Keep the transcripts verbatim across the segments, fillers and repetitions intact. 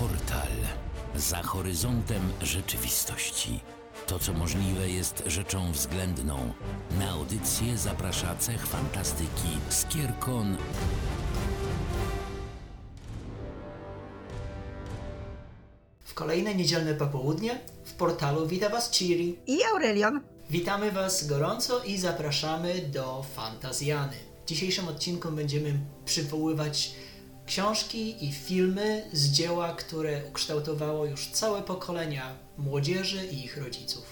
Portal. Za horyzontem rzeczywistości. To, co możliwe, jest rzeczą względną. Na audycję zaprasza cech fantastyki Skierkon. W kolejne niedzielne popołudnie w Portalu wita Was Ciri i Aurelion. Witamy Was gorąco i zapraszamy do Fantazjany. W dzisiejszym odcinku będziemy przywoływać książki i filmy z dzieła, które ukształtowało już całe pokolenia młodzieży i ich rodziców.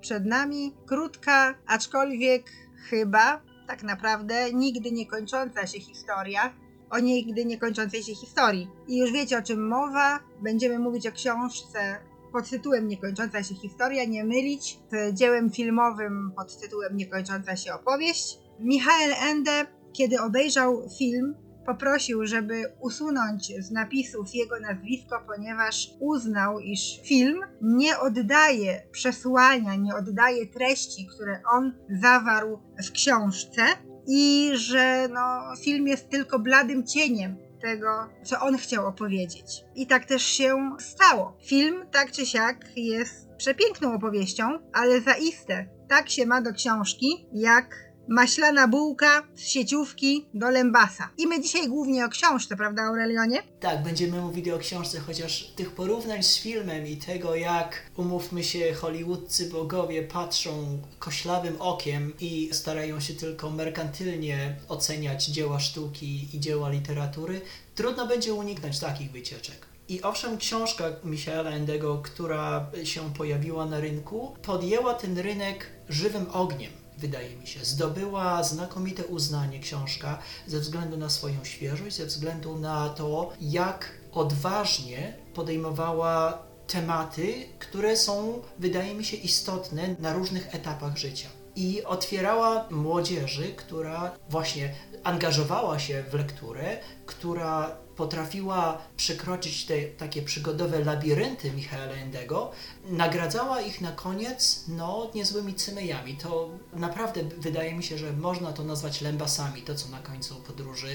Przed nami krótka, aczkolwiek chyba tak naprawdę nigdy nie kończąca się historia o nigdy nie kończącej się historii. I już wiecie, o czym mowa. Będziemy mówić o książce pod tytułem Niekończąca się historia, nie mylić z dziełem filmowym pod tytułem Niekończąca się opowieść. Michael Ende, kiedy obejrzał film, poprosił, żeby usunąć z napisów jego nazwisko, ponieważ uznał, iż film nie oddaje przesłania, nie oddaje treści, które on zawarł w książce i że no, film jest tylko bladym cieniem tego, co on chciał opowiedzieć. I tak też się stało. Film tak czy siak jest przepiękną opowieścią, ale zaiste tak się ma do książki, jak maślana bułka z sieciówki do Lembasa. I my dzisiaj głównie o książce, prawda, Aurelionie? Tak, będziemy mówili o książce, chociaż tych porównań z filmem i tego, jak, umówmy się, hollywoodcy bogowie patrzą koślawym okiem i starają się tylko merkantylnie oceniać dzieła sztuki i dzieła literatury, trudno będzie uniknąć takich wycieczek. I owszem, książka Michaela Endego, która się pojawiła na rynku, podjęła ten rynek żywym ogniem. Wydaje mi się, zdobyła znakomite uznanie książka ze względu na swoją świeżość, ze względu na to, jak odważnie podejmowała tematy, które są, wydaje mi się, istotne na różnych etapach życia. I otwierała młodzieży, która właśnie angażowała się w lekturę, która potrafiła przekroczyć te takie przygodowe labirynty Michaela Endego, nagradzała ich na koniec no, niezłymi cymejami. To naprawdę wydaje mi się, że można to nazwać lembasami, to co na końcu podróży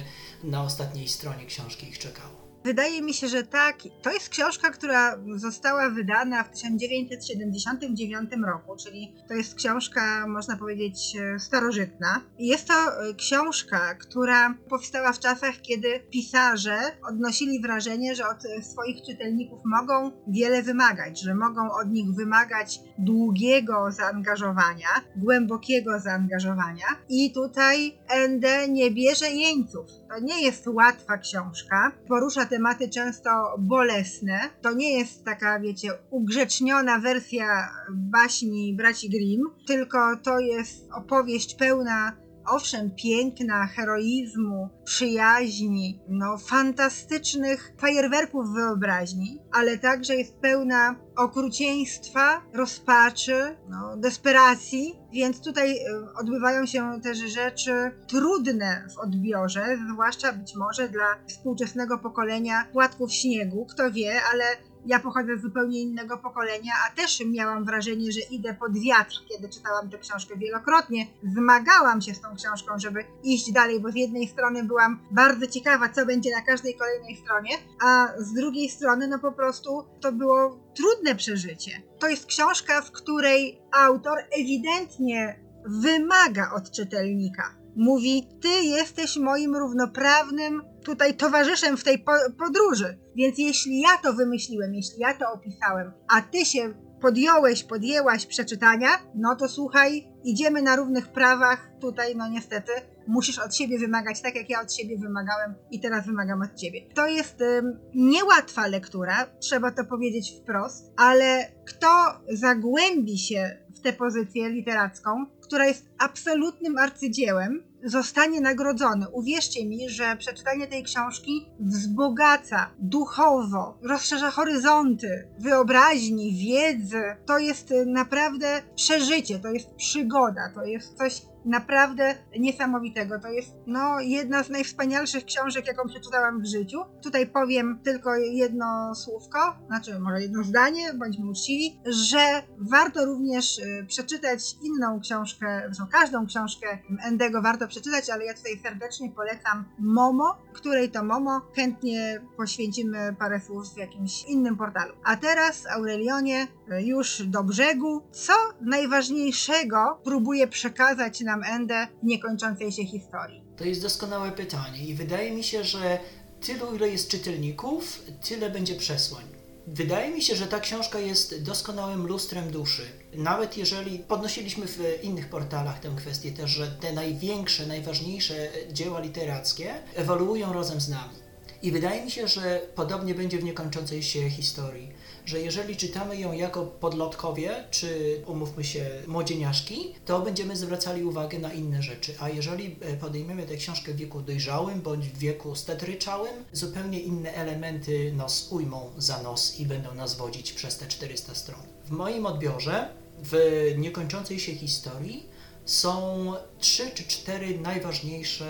na ostatniej stronie książki ich czekało. Wydaje mi się, że tak. To jest książka, która została wydana w tysiąc dziewięćset siedemdziesiątym dziewiątym roku, czyli to jest książka, można powiedzieć, starożytna. Jest to książka, która powstała w czasach, kiedy pisarze odnosili wrażenie, że od swoich czytelników mogą wiele wymagać, że mogą od nich wymagać długiego zaangażowania, głębokiego zaangażowania. I tutaj Ende nie bierze jeńców. To nie jest łatwa książka. Porusza tematy często bolesne. To nie jest taka, wiecie, ugrzeczniona wersja baśni Braci Grimm, tylko to jest opowieść pełna, owszem, piękna, heroizmu, przyjaźni, no, fantastycznych fajerwerków wyobraźni, ale także jest pełna okrucieństwa, rozpaczy, no, desperacji, więc tutaj odbywają się też rzeczy trudne w odbiorze, zwłaszcza być może dla współczesnego pokolenia płatków śniegu, kto wie, ale ja pochodzę z zupełnie innego pokolenia, a też miałam wrażenie, że idę pod wiatr, kiedy czytałam tę książkę wielokrotnie. Zmagałam się z tą książką, żeby iść dalej, bo z jednej strony byłam bardzo ciekawa, co będzie na każdej kolejnej stronie, a z drugiej strony no po prostu to było trudne przeżycie. To jest książka, w której autor ewidentnie wymaga od czytelnika. Mówi, ty jesteś moim równoprawnym tutaj towarzyszem w tej po- podróży, więc jeśli ja to wymyśliłem, jeśli ja to opisałem, a ty się podjąłeś, podjęłaś przeczytania, no to słuchaj, idziemy na równych prawach, tutaj no niestety musisz od siebie wymagać, tak jak ja od siebie wymagałem i teraz wymagam od ciebie. To jest ym, niełatwa lektura, trzeba to powiedzieć wprost, ale kto zagłębi się w tę pozycję literacką, która jest absolutnym arcydziełem, zostanie nagrodzony. Uwierzcie mi, że przeczytanie tej książki wzbogaca duchowo, rozszerza horyzonty, wyobraźni, wiedzy. To jest naprawdę przeżycie, to jest przygoda, to jest coś naprawdę niesamowitego. To jest no, jedna z najwspanialszych książek, jaką przeczytałam w życiu. Tutaj powiem tylko jedno słówko, znaczy może jedno zdanie, bądźmy uczciwi, że warto również przeczytać inną książkę, zresztą każdą książkę Endego warto przeczytać, ale ja tutaj serdecznie polecam Momo, której to Momo chętnie poświęcimy parę słów w jakimś innym portalu. A teraz, Aurelionie, już do brzegu. Co najważniejszego próbuje przekazać nam Ende w niekończącej się historii? To jest doskonałe pytanie i wydaje mi się, że tylu, ile jest czytelników, tyle będzie przesłań. Wydaje mi się, że ta książka jest doskonałym lustrem duszy. Nawet jeżeli podnosiliśmy w innych portalach tę kwestię też, że te największe, najważniejsze dzieła literackie ewoluują razem z nami. I wydaje mi się, że podobnie będzie w niekończącej się historii, że jeżeli czytamy ją jako podlotkowie, czy umówmy się młodzieniaszki, to będziemy zwracali uwagę na inne rzeczy, a jeżeli podejmiemy tę książkę w wieku dojrzałym bądź w wieku stetryczałym, zupełnie inne elementy nas ujmą za nos i będą nas wodzić przez te czterysta stron. W moim odbiorze, w niekończącej się historii są trzy czy cztery najważniejsze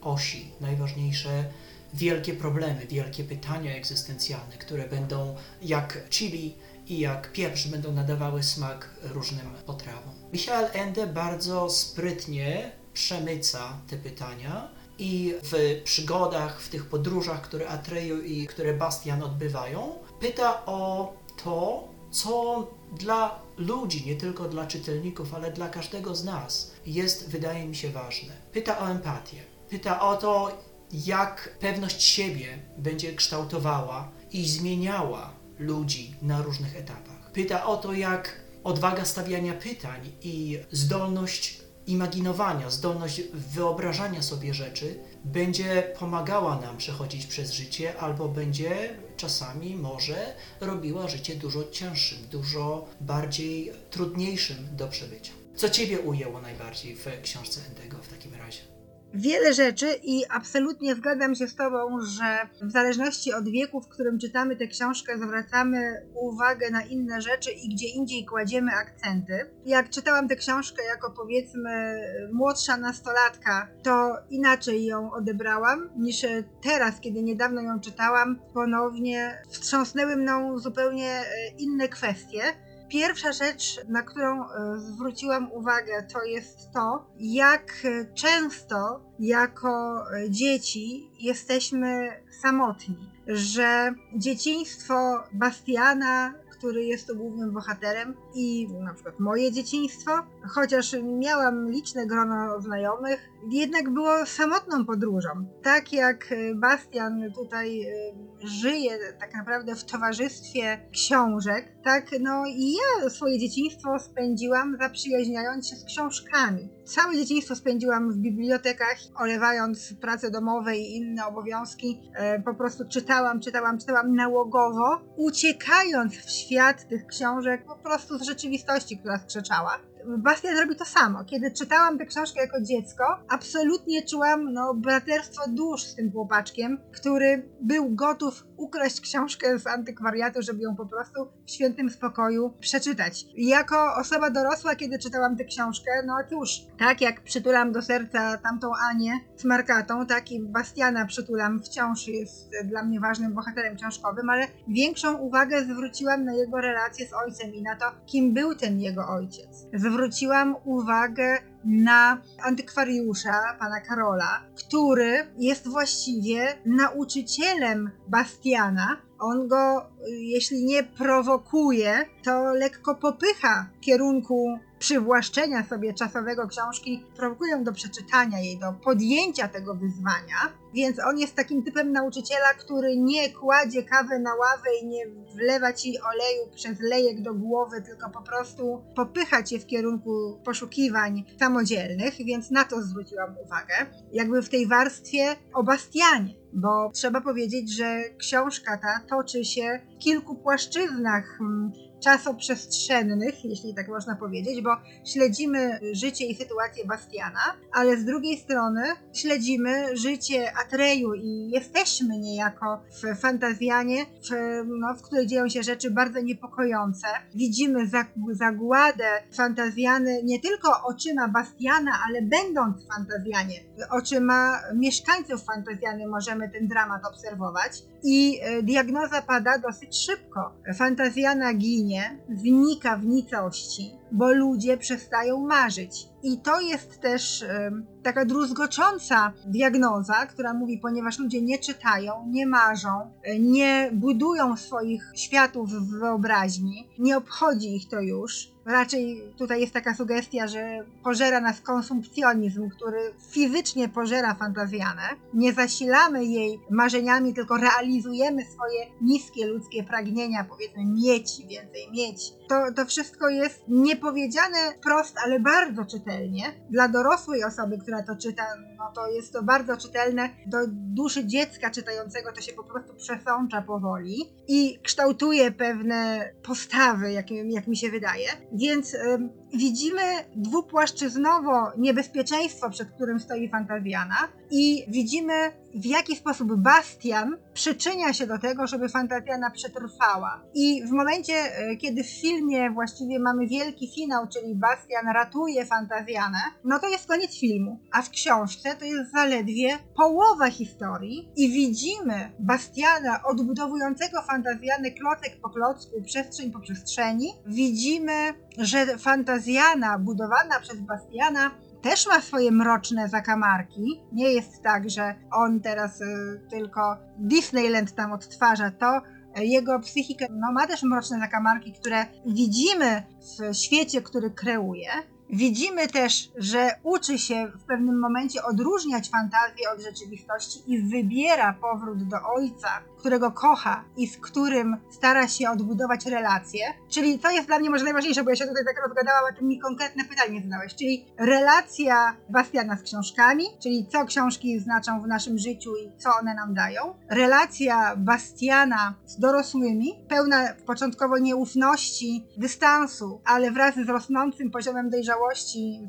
osi, najważniejsze wielkie problemy, wielkie pytania egzystencjalne, które będą jak chili i jak pieprz będą nadawały smak różnym potrawom. Michael Ende bardzo sprytnie przemyca te pytania i w przygodach, w tych podróżach, które Atreju i które Bastian odbywają, pyta o to, co dla ludzi, nie tylko dla czytelników, ale dla każdego z nas jest, wydaje mi się, ważne. Pyta o empatię, pyta o to, jak pewność siebie będzie kształtowała i zmieniała ludzi na różnych etapach. Pyta o to, jak odwaga stawiania pytań i zdolność imaginowania, zdolność wyobrażania sobie rzeczy będzie pomagała nam przechodzić przez życie albo będzie czasami może robiła życie dużo cięższym, dużo bardziej trudniejszym do przebycia. Co Ciebie ujęło najbardziej w książce Endego w takim razie? Wiele rzeczy i absolutnie zgadzam się z Tobą, że w zależności od wieku, w którym czytamy tę książkę, zwracamy uwagę na inne rzeczy i gdzie indziej kładziemy akcenty. Jak czytałam tę książkę jako, powiedzmy, młodsza nastolatka, to inaczej ją odebrałam niż teraz, kiedy niedawno ją czytałam. Ponownie wstrząsnęły mną zupełnie inne kwestie. Pierwsza rzecz, na którą zwróciłam uwagę, to jest to, jak często jako dzieci jesteśmy samotni, że dzieciństwo Bastiana, który jest tu głównym bohaterem, i na przykład moje dzieciństwo, chociaż miałam liczne grono znajomych, jednak było samotną podróżą. Tak jak Bastian tutaj żyje tak naprawdę w towarzystwie książek, tak no i ja swoje dzieciństwo spędziłam zaprzyjaźniając się z książkami. Całe dzieciństwo spędziłam w bibliotekach, olewając prace domowe i inne obowiązki. Po prostu czytałam, czytałam, czytałam nałogowo, uciekając w świat tych książek po prostu z rzeczywistości, która skrzeczała. Bastian robi to samo. Kiedy czytałam tę książkę jako dziecko, absolutnie czułam no, braterstwo dusz z tym chłopaczkiem, który był gotów ukraść książkę z antykwariatu, żeby ją po prostu w świętym spokoju przeczytać. Jako osoba dorosła, kiedy czytałam tę książkę, no cóż, tak jak przytulam do serca tamtą Anię z Markatą, tak i Bastiana przytulam wciąż, jest dla mnie ważnym bohaterem książkowym, ale większą uwagę zwróciłam na jego relacje z ojcem i na to, kim był ten jego ojciec. Zwróciłam uwagę na antykwariusza, pana Karola, który jest właściwie nauczycielem Bastiana. On go, jeśli nie prowokuje, to lekko popycha w kierunku przywłaszczenia sobie czasowego książki, prowokuje ją do przeczytania jej, do podjęcia tego wyzwania. Więc on jest takim typem nauczyciela, który nie kładzie kawy na ławę i nie wlewa ci oleju przez lejek do głowy, tylko po prostu popycha cię w kierunku poszukiwań samodzielnych, więc na to zwróciłam uwagę. Jakby w tej warstwie o Bastianie, bo trzeba powiedzieć, że książka ta toczy się w kilku płaszczyznach czasoprzestrzennych, jeśli tak można powiedzieć, bo śledzimy życie i sytuację Bastiana, ale z drugiej strony śledzimy życie Atreju i jesteśmy niejako w Fantazjanie, w, no, w której dzieją się rzeczy bardzo niepokojące. Widzimy zagładę Fantazjany nie tylko oczyma Bastiana, ale będąc w Fantazjanie, oczyma mieszkańców Fantazjany możemy ten dramat obserwować i diagnoza pada dosyć szybko. Fantazjana ginie, znika w nicości, bo ludzie przestają marzyć. I to jest też um, taka druzgocząca diagnoza, która mówi, ponieważ ludzie nie czytają, nie marzą, nie budują swoich światów w wyobraźni, nie obchodzi ich to już. Raczej tutaj jest taka sugestia, że pożera nas konsumpcjonizm, który fizycznie pożera Fantazjanę. Nie zasilamy jej marzeniami, tylko realizujemy swoje niskie ludzkie pragnienia, powiedzmy mieć, więcej mieć. To, to wszystko jest niepowiedziane prost, ale bardzo czytelnie. Dla dorosłej osoby, która to czyta, no to jest to bardzo czytelne. Do duszy dziecka czytającego to się po prostu przesącza powoli i kształtuje pewne postawy, jak, jak mi się wydaje. Więc ym, widzimy dwupłaszczyznowo niebezpieczeństwo, przed którym stoi Fantazjana i widzimy, w jaki sposób Bastian przyczynia się do tego, żeby Fantazjana przetrwała. I w momencie, y, kiedy w filmie właściwie mamy wielki finał, czyli Bastian ratuje Fantazjanę, no to jest koniec filmu. A w książce to jest zaledwie połowa historii i widzimy Bastiana odbudowującego Fantazjanę klocek po klocku, przestrzeń po przestrzeni. Widzimy, że Fantazjana budowana przez Bastiana też ma swoje mroczne zakamarki. Nie jest tak, że on teraz y, tylko Disneyland tam odtwarza to. Jego psychika no, ma też mroczne zakamarki, które widzimy w świecie, który kreuje. Widzimy też, że uczy się w pewnym momencie odróżniać fantazję od rzeczywistości i wybiera powrót do ojca, którego kocha i z którym stara się odbudować relacje. Czyli to jest dla mnie może najważniejsze, bo ja się tutaj tak rozgadałam, a ty mi konkretne pytanie zadałeś. Czyli relacja Bastiana z książkami, czyli co książki znaczą w naszym życiu i co one nam dają. Relacja Bastiana z dorosłymi, pełna początkowo nieufności, dystansu, ale wraz z rosnącym poziomem dojrzałości,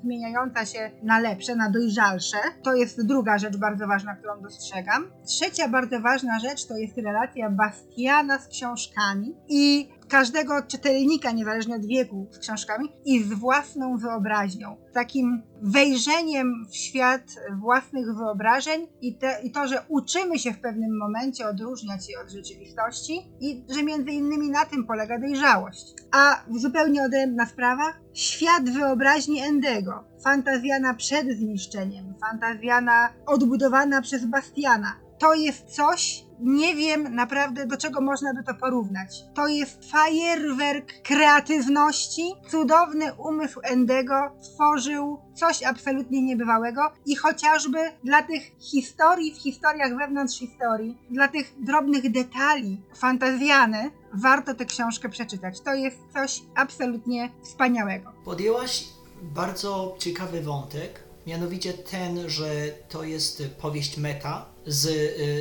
zmieniająca się na lepsze, na dojrzalsze. To jest druga rzecz bardzo ważna, którą dostrzegam. Trzecia bardzo ważna rzecz to jest relacja Bastiana z książkami i każdego czytelnika, niezależnie od wieku, z książkami i z własną wyobraźnią. Takim wejrzeniem w świat własnych wyobrażeń i, te, i to, że uczymy się w pewnym momencie odróżniać je od rzeczywistości i że między innymi na tym polega dojrzałość. A zupełnie odrębna sprawa, świat wyobraźni Endego. Fantazjana przed zniszczeniem, Fantazjana odbudowana przez Bastiana. To jest coś, nie wiem naprawdę, do czego można by to porównać. To jest fajerwerk kreatywności. Cudowny umysł Endego tworzył coś absolutnie niebywałego i chociażby dla tych historii w historiach wewnątrz historii, dla tych drobnych detali Fantazjany, warto tę książkę przeczytać. To jest coś absolutnie wspaniałego. Podjęłaś bardzo ciekawy wątek, mianowicie ten, że to jest powieść meta, z,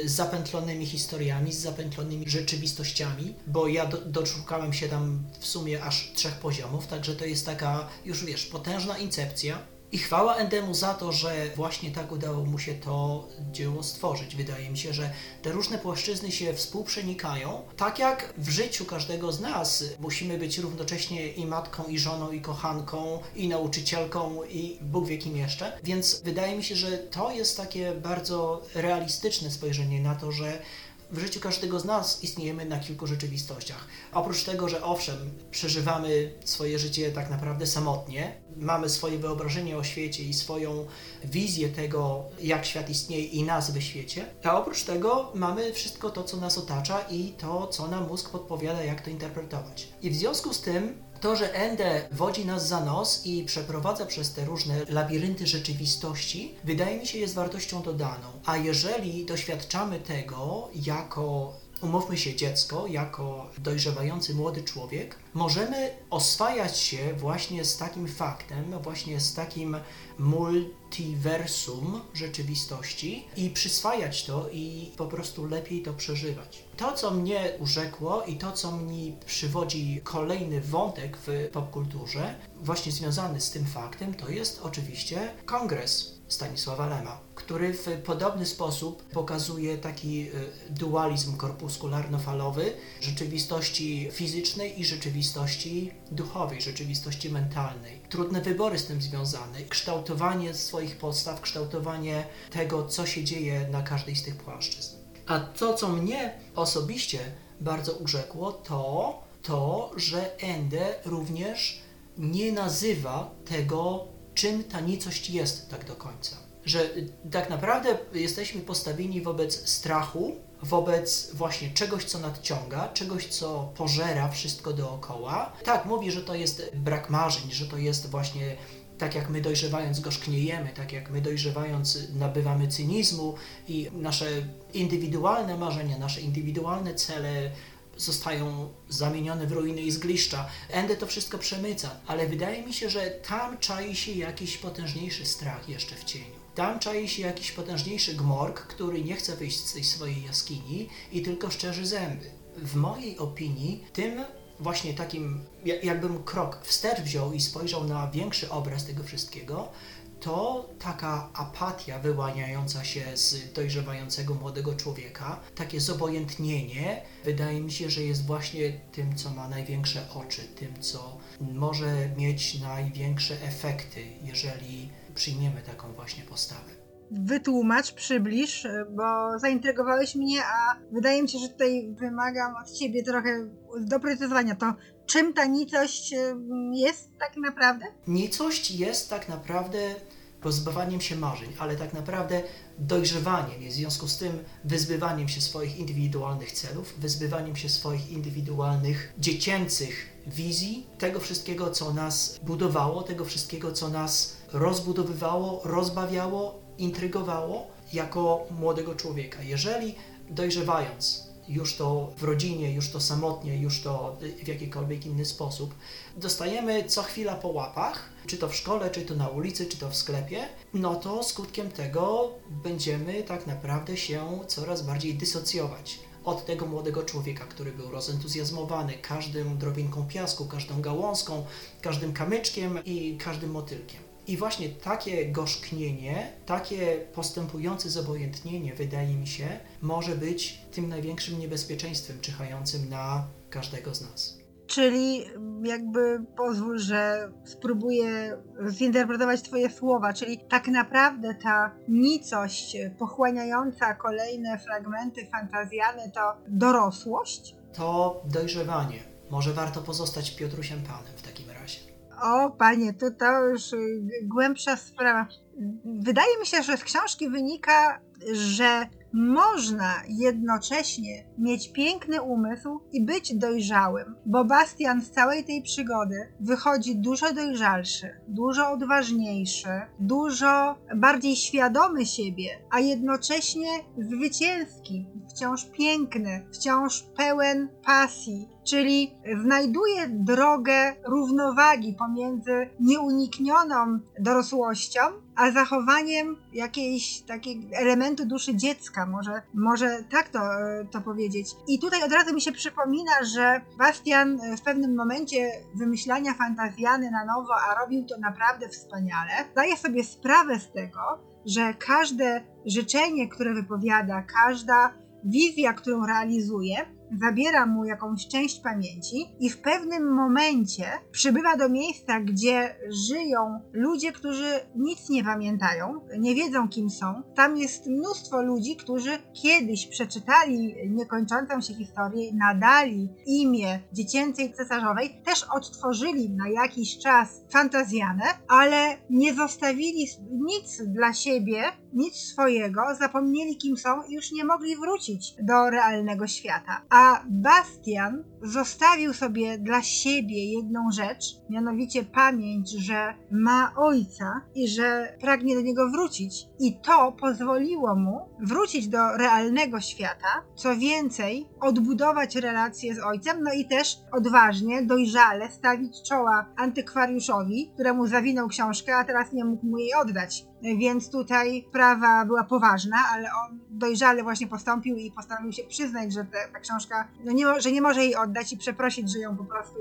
z zapętlonymi historiami, z zapętlonymi rzeczywistościami, bo ja do, doszukałem się tam w sumie aż trzech poziomów, także to jest taka, już wiesz, potężna incepcja i chwała Endemu za to, że właśnie tak udało mu się to dzieło stworzyć. Wydaje mi się, że te różne płaszczyzny się współprzenikają, tak jak w życiu każdego z nas musimy być równocześnie i matką, i żoną, i kochanką, i nauczycielką, i Bóg wie kim jeszcze, więc wydaje mi się, że to jest takie bardzo realistyczne spojrzenie na to, że w życiu każdego z nas istniejemy na kilku rzeczywistościach. Oprócz tego, że owszem, przeżywamy swoje życie tak naprawdę samotnie, mamy swoje wyobrażenie o świecie i swoją wizję tego, jak świat istnieje i nas w świecie, a oprócz tego mamy wszystko to, co nas otacza i to, co nam mózg podpowiada, jak to interpretować. I w związku z tym to, że Ende wodzi nas za nos i przeprowadza przez te różne labirynty rzeczywistości, wydaje mi się, jest wartością dodaną. A jeżeli doświadczamy tego jako umówmy się, dziecko jako dojrzewający młody człowiek, możemy oswajać się właśnie z takim faktem, właśnie z takim multiversum rzeczywistości i przyswajać to i po prostu lepiej to przeżywać. To, co mnie urzekło i to, co mi przywodzi kolejny wątek w popkulturze, właśnie związany z tym faktem, to jest oczywiście Kongres Stanisława Lema, który w podobny sposób pokazuje taki dualizm korpuskularno-falowy rzeczywistości fizycznej i rzeczywistości duchowej, rzeczywistości mentalnej. Trudne wybory z tym związane, kształtowanie swoich postaw, kształtowanie tego, co się dzieje na każdej z tych płaszczyzn. A to, co mnie osobiście bardzo urzekło, to to, że Ende również nie nazywa tego, czym ta nicość jest tak do końca. Że tak naprawdę jesteśmy postawieni wobec strachu, wobec właśnie czegoś, co nadciąga, czegoś, co pożera wszystko dookoła. Tak, mówi, że to jest brak marzeń, że to jest właśnie tak jak my dojrzewając gorzkniejemy, tak jak my dojrzewając nabywamy cynizmu i nasze indywidualne marzenia, nasze indywidualne cele zostają zamienione w ruiny i zgliszcza. Ende to wszystko przemyca, ale wydaje mi się, że tam czai się jakiś potężniejszy strach jeszcze w cieniu. Tam czai się jakiś potężniejszy Gmork, który nie chce wyjść z tej swojej jaskini i tylko szczerzy zęby. W mojej opinii tym właśnie takim, jakbym krok wstecz wziął i spojrzał na większy obraz tego wszystkiego, to taka apatia wyłaniająca się z dojrzewającego młodego człowieka, takie zobojętnienie, wydaje mi się, że jest właśnie tym, co ma największe oczy, tym, co może mieć największe efekty, jeżeli przyjmiemy taką właśnie postawę. Wytłumacz, przybliż, bo zaintrygowałeś mnie, a wydaje mi się, że tutaj wymagam od ciebie trochę doprecyzowania to, czym ta nicość jest tak naprawdę? Nicość jest tak naprawdę pozbywaniem się marzeń, ale tak naprawdę dojrzewaniem, jest w związku z tym wyzbywaniem się swoich indywidualnych celów, wyzbywaniem się swoich indywidualnych, dziecięcych wizji, tego wszystkiego, co nas budowało, tego wszystkiego, co nas rozbudowywało, rozbawiało, intrygowało jako młodego człowieka. Jeżeli dojrzewając, już to w rodzinie, już to samotnie, już to w jakikolwiek inny sposób, dostajemy co chwila po łapach, czy to w szkole, czy to na ulicy, czy to w sklepie, no to skutkiem tego będziemy tak naprawdę się coraz bardziej dysocjować od tego młodego człowieka, który był rozentuzjazmowany każdą drobinką piasku, każdą gałązką, każdym kamyczkiem i każdym motylkiem. I właśnie takie gorzknienie, takie postępujące zobojętnienie, wydaje mi się, może być tym największym niebezpieczeństwem czyhającym na każdego z nas. Czyli jakby pozwól, że spróbuję zinterpretować twoje słowa, czyli tak naprawdę ta nicość pochłaniająca kolejne fragmenty Fantazjany to dorosłość? To dojrzewanie. Może warto pozostać Piotrusiem Panem w takim razie. O panie, to, to już głębsza sprawa. Wydaje mi się, że z książki wynika, że można jednocześnie mieć piękny umysł i być dojrzałym, bo Bastian z całej tej przygody wychodzi dużo dojrzalszy, dużo odważniejszy, dużo bardziej świadomy siebie, a jednocześnie zwycięski, wciąż piękny, wciąż pełen pasji, czyli znajduje drogę równowagi pomiędzy nieuniknioną dorosłością, a zachowaniem jakiejś takiego elementu duszy dziecka, może, może tak to, to powiedzieć. I tutaj od razu mi się przypomina, że Bastian w pewnym momencie wymyślania Fantazjany na nowo, a robił to naprawdę wspaniale, daje sobie sprawę z tego, że każde życzenie, które wypowiada, każda wizja, którą realizuje, zabiera mu jakąś część pamięci i w pewnym momencie przybywa do miejsca, gdzie żyją ludzie, którzy nic nie pamiętają, nie wiedzą, kim są. Tam jest mnóstwo ludzi, którzy kiedyś przeczytali Niekończącą się historię, nadali imię Dziecięcej Cesarzowej, też odtworzyli na jakiś czas Fantazjanę, ale nie zostawili nic dla siebie nic swojego, zapomnieli kim są i już nie mogli wrócić do realnego świata. A Bastian zostawił sobie dla siebie jedną rzecz, mianowicie pamięć, że ma ojca i że pragnie do niego wrócić. I to pozwoliło mu wrócić do realnego świata, co więcej, odbudować relacje z ojcem, no i też odważnie, dojrzale stawić czoła antykwariuszowi, któremu zawinął książkę, a teraz nie mógł mu jej oddać. Więc tutaj sprawa była poważna, ale on dojrzale właśnie postąpił i postanowił się przyznać, że ta, ta książka, no nie, że nie może jej oddać i przeprosić, że ją po prostu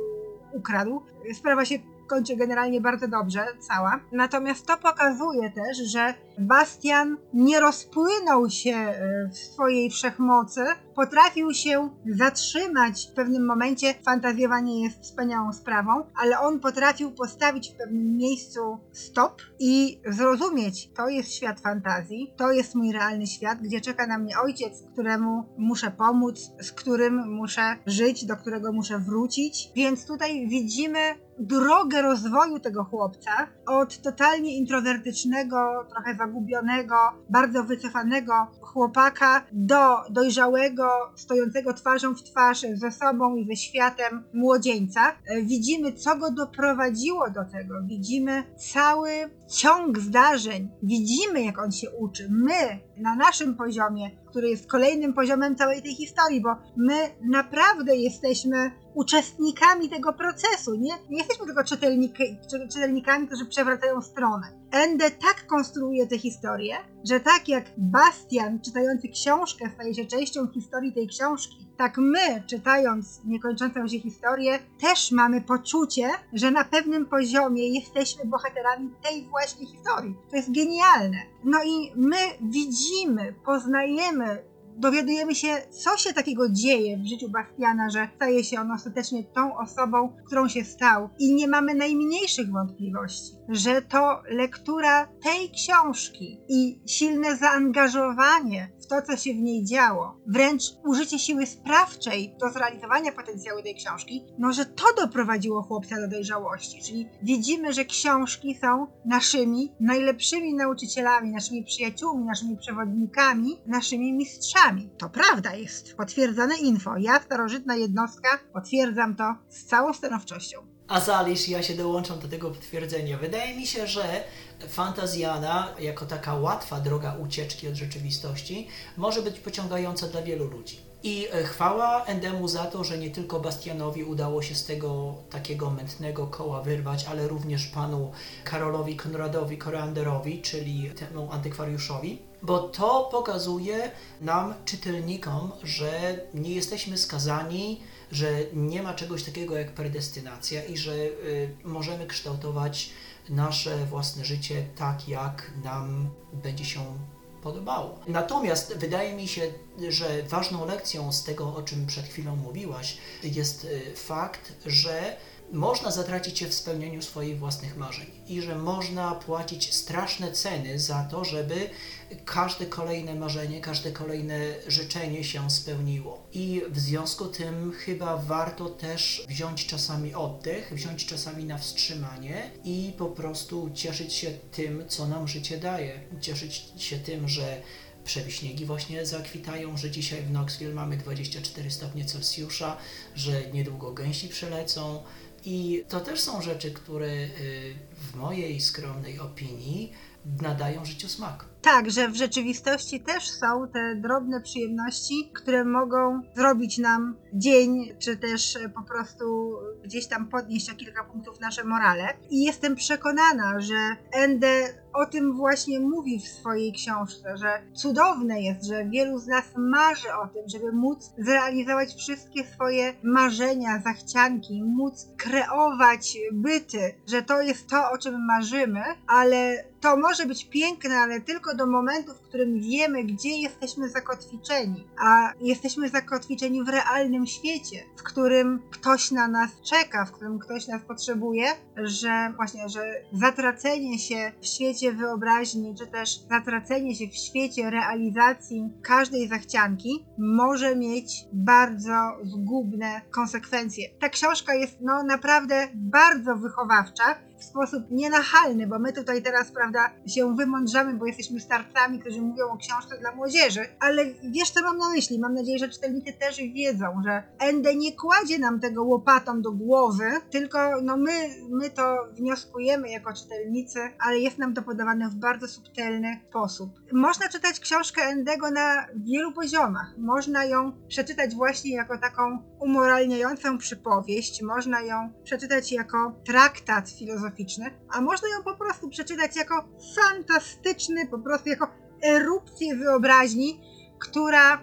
ukradł. Sprawa się kończy generalnie bardzo dobrze, cała. Natomiast to pokazuje też, że Bastian nie rozpłynął się w swojej wszechmocy, potrafił się zatrzymać w pewnym momencie. Fantazjowanie jest wspaniałą sprawą, ale on potrafił postawić w pewnym miejscu stop i zrozumieć, to jest świat fantazji, to jest mój realny świat, gdzie czeka na mnie ojciec, któremu muszę pomóc, z którym muszę żyć, do którego muszę wrócić. Więc tutaj widzimy drogę rozwoju tego chłopca od totalnie introwertycznego, trochę zagubionego, bardzo wycofanego chłopaka do dojrzałego, stojącego twarzą w twarz ze sobą i ze światem młodzieńca. Widzimy, co go doprowadziło do tego. Widzimy cały ciąg zdarzeń. Widzimy, jak on się uczy. My na naszym poziomie, który jest kolejnym poziomem całej tej historii, bo my naprawdę jesteśmy uczestnikami tego procesu. Nie, nie jesteśmy tylko czytelniki, czy, czytelnikami, którzy przewracają stronę. Ende tak konstruuje tę historię, że tak jak Bastian czytający książkę staje się częścią historii tej książki, tak my, czytając Niekończącą się historię, też mamy poczucie, że na pewnym poziomie jesteśmy bohaterami tej właśnie historii. To jest genialne. No i my widzimy, poznajemy, dowiadujemy się, co się takiego dzieje w życiu Bastiana, że staje się on ostatecznie tą osobą, którą się stał. I nie mamy najmniejszych wątpliwości, że to lektura tej książki i silne zaangażowanie w to, co się w niej działo, wręcz użycie siły sprawczej do zrealizowania potencjału tej książki, no że to doprowadziło chłopca do dojrzałości. Czyli widzimy, że książki są naszymi najlepszymi nauczycielami, naszymi przyjaciółmi, naszymi przewodnikami, naszymi mistrzami. To prawda jest. Potwierdzone info. Ja, starożytna jednostka, potwierdzam to z całą stanowczością. Azalisz i ja się dołączam do tego potwierdzenia. Wydaje mi się, że Fantazjana, jako taka łatwa droga ucieczki od rzeczywistości, może być pociągająca dla wielu ludzi. I chwała Endemu za to, że nie tylko Bastianowi udało się z tego takiego mętnego koła wyrwać, ale również panu Karolowi Konradowi Koreanderowi, czyli temu antykwariuszowi, bo to pokazuje nam, czytelnikom, że nie jesteśmy skazani, że nie ma czegoś takiego jak predestynacja i że y, możemy kształtować nasze własne życie tak, jak nam będzie się podobało. Natomiast wydaje mi się, że ważną lekcją z tego, o czym przed chwilą mówiłaś, jest fakt, że można zatracić się w spełnieniu swoich własnych marzeń i że można płacić straszne ceny za to, żeby każde kolejne marzenie, każde kolejne życzenie się spełniło. I w związku z tym chyba warto też wziąć czasami oddech, wziąć czasami na wstrzymanie i po prostu cieszyć się tym, co nam życie daje. Cieszyć się tym, że przewiśniegi właśnie zakwitają, że dzisiaj w Knoxville mamy dwadzieścia cztery stopnie Celsjusza, że niedługo gęsi przelecą. I to też są rzeczy, które w mojej skromnej opinii nadają życiu smak. Tak, że w rzeczywistości też są te drobne przyjemności, które mogą zrobić nam dzień, czy też po prostu gdzieś tam podnieść o kilka punktów nasze morale. I jestem przekonana, że Ende o tym właśnie mówi w swojej książce, że cudowne jest, że wielu z nas marzy o tym, żeby móc zrealizować wszystkie swoje marzenia, zachcianki, móc kreować byty, że to jest to, o czym marzymy, ale to może być piękne, ale tylko do momentu, w którym wiemy, gdzie jesteśmy zakotwiczeni, a jesteśmy zakotwiczeni w realnym świecie, w którym ktoś na nas czeka, w którym ktoś nas potrzebuje, że właśnie, że zatracenie się w świecie wyobraźni, czy też zatracenie się w świecie realizacji każdej zachcianki może mieć bardzo zgubne konsekwencje. Ta książka jest no naprawdę bardzo wychowawcza. w sposób nienachalny, bo my tutaj teraz, prawda, się wymądrzamy, bo jesteśmy starcami, którzy mówią o książkach dla młodzieży, ale wiesz, co mam na myśli. Mam nadzieję, że czytelnicy też wiedzą, że Ende nie kładzie nam tego łopatą do głowy, tylko no my, my to wnioskujemy jako czytelnicy, ale jest nam to podawane w bardzo subtelny sposób. Można czytać książkę Endego na wielu poziomach. Można ją przeczytać właśnie jako taką umoralniającą przypowieść, można ją przeczytać jako traktat filozoficzny, a można ją po prostu przeczytać jako fantastyczny, po prostu jako erupcję wyobraźni, która y,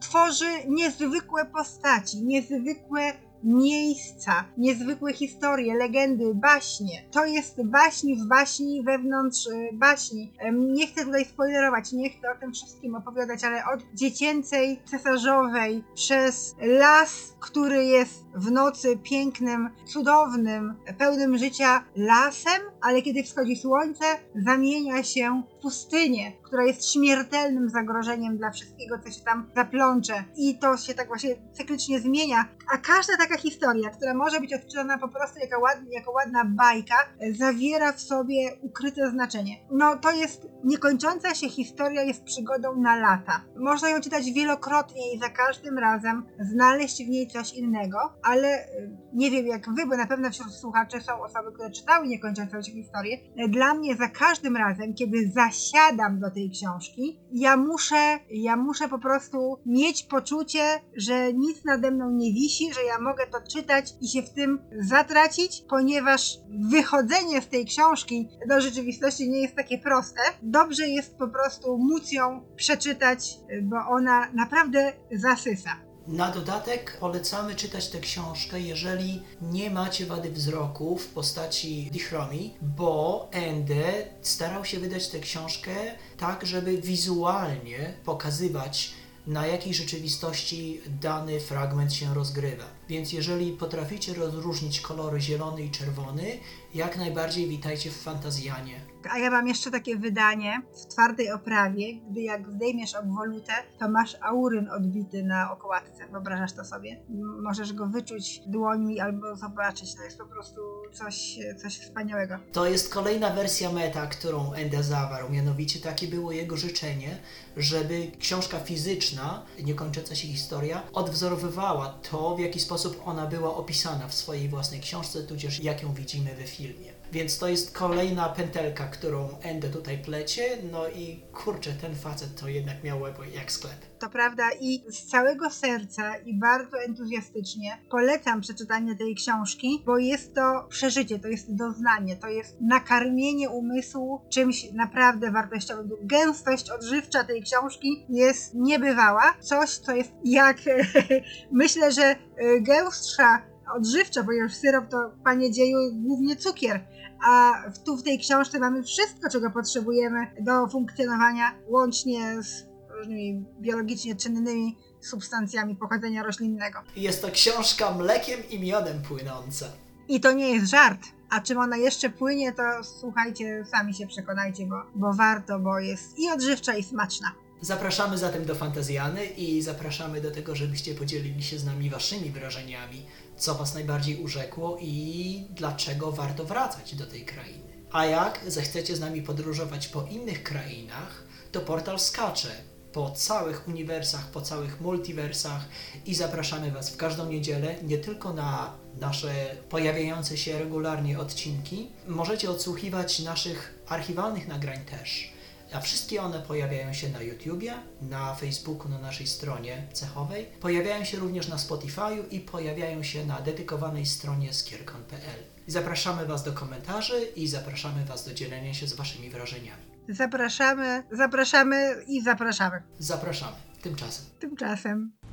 tworzy niezwykłe postaci, niezwykłe miejsca, niezwykłe historie, legendy, baśnie. To jest baśń w baśni, wewnątrz baśni. Nie chcę tutaj spoilerować, nie chcę o tym wszystkim opowiadać, ale od Dziecięcej Cesarzowej przez las, który jest w nocy pięknym, cudownym, pełnym życia lasem, ale kiedy wschodzi słońce, zamienia się w pustynię, która jest śmiertelnym zagrożeniem dla wszystkiego, co się tam zaplącze. I to się tak właśnie cyklicznie zmienia. A każda taka historia, która może być odczytana po prostu jako ładna, jako ładna bajka, zawiera w sobie ukryte znaczenie. No to jest niekończąca się historia, jest przygodą na lata. Można ją czytać wielokrotnie i za każdym razem znaleźć w niej coś innego, ale nie wiem jak wy, bo na pewno wśród słuchaczy są osoby, które czytały niekończącą się historię. Dla mnie za każdym razem, kiedy zasiadam do tej książki, ja muszę, ja muszę po prostu mieć poczucie, że nic nade mną nie wisi, że ja mogę to czytać i się w tym zatracić, ponieważ wychodzenie z tej książki do rzeczywistości nie jest takie proste. Dobrze jest po prostu móc ją przeczytać, bo ona naprawdę zasysa. Na dodatek polecamy czytać tę książkę, jeżeli nie macie wady wzroku w postaci dichromii, bo Ende starał się wydać tę książkę tak, żeby wizualnie pokazywać, na jakiej rzeczywistości dany fragment się rozgrywa. Więc jeżeli potraficie rozróżnić kolory zielony i czerwony, jak najbardziej witajcie w Fantazjanie. A ja mam jeszcze takie wydanie w twardej oprawie, gdy jak zdejmiesz obwolutę, to masz Auryn odbity na okładce. Wyobrażasz to sobie? Możesz go wyczuć dłońmi albo zobaczyć. To jest po prostu coś, coś wspaniałego. To jest kolejna wersja meta, którą Ende zawarł. Mianowicie takie było jego życzenie, żeby książka fizyczna, niekończąca się historia, odwzorowywała to, w jaki sposób ona była opisana w swojej własnej książce, tudzież jak ją widzimy w filmie. Więc to jest kolejna pętelka, którą Ende tutaj plecie, no i kurczę, ten facet to jednak miał łeb jak sklep. To prawda i z całego serca i bardzo entuzjastycznie polecam przeczytanie tej książki, bo jest to przeżycie, to jest doznanie, to jest nakarmienie umysłu czymś naprawdę wartościowym. Gęstość odżywcza tej książki jest niebywała, coś co jest jak, myślę, że gęstsza odżywcza, ponieważ syrop to, panie dzieju, głównie cukier, a tu w tej książce mamy wszystko, czego potrzebujemy do funkcjonowania, łącznie z różnymi biologicznie czynnymi substancjami pochodzenia roślinnego. Jest to książka mlekiem i miodem płynąca. I to nie jest żart. A czym ona jeszcze płynie, to słuchajcie, sami się przekonajcie, bo, bo warto, bo jest i odżywcza, i smaczna. Zapraszamy zatem do Fantazjany i zapraszamy do tego, żebyście podzielili się z nami waszymi wrażeniami, co was najbardziej urzekło i dlaczego warto wracać do tej krainy. A jak zechcecie z nami podróżować po innych krainach, to portal skacze po całych uniwersach, po całych multiwersach i zapraszamy was w każdą niedzielę, nie tylko na nasze pojawiające się regularnie odcinki. Możecie odsłuchiwać naszych archiwalnych nagrań też. A wszystkie one pojawiają się na YouTubie, na Facebooku, na naszej stronie cechowej. Pojawiają się również na Spotify'u i pojawiają się na dedykowanej stronie skiercon kropka pe el. Zapraszamy was do komentarzy i zapraszamy was do dzielenia się z waszymi wrażeniami. Zapraszamy, zapraszamy i zapraszamy. Zapraszamy. Tymczasem. Tymczasem.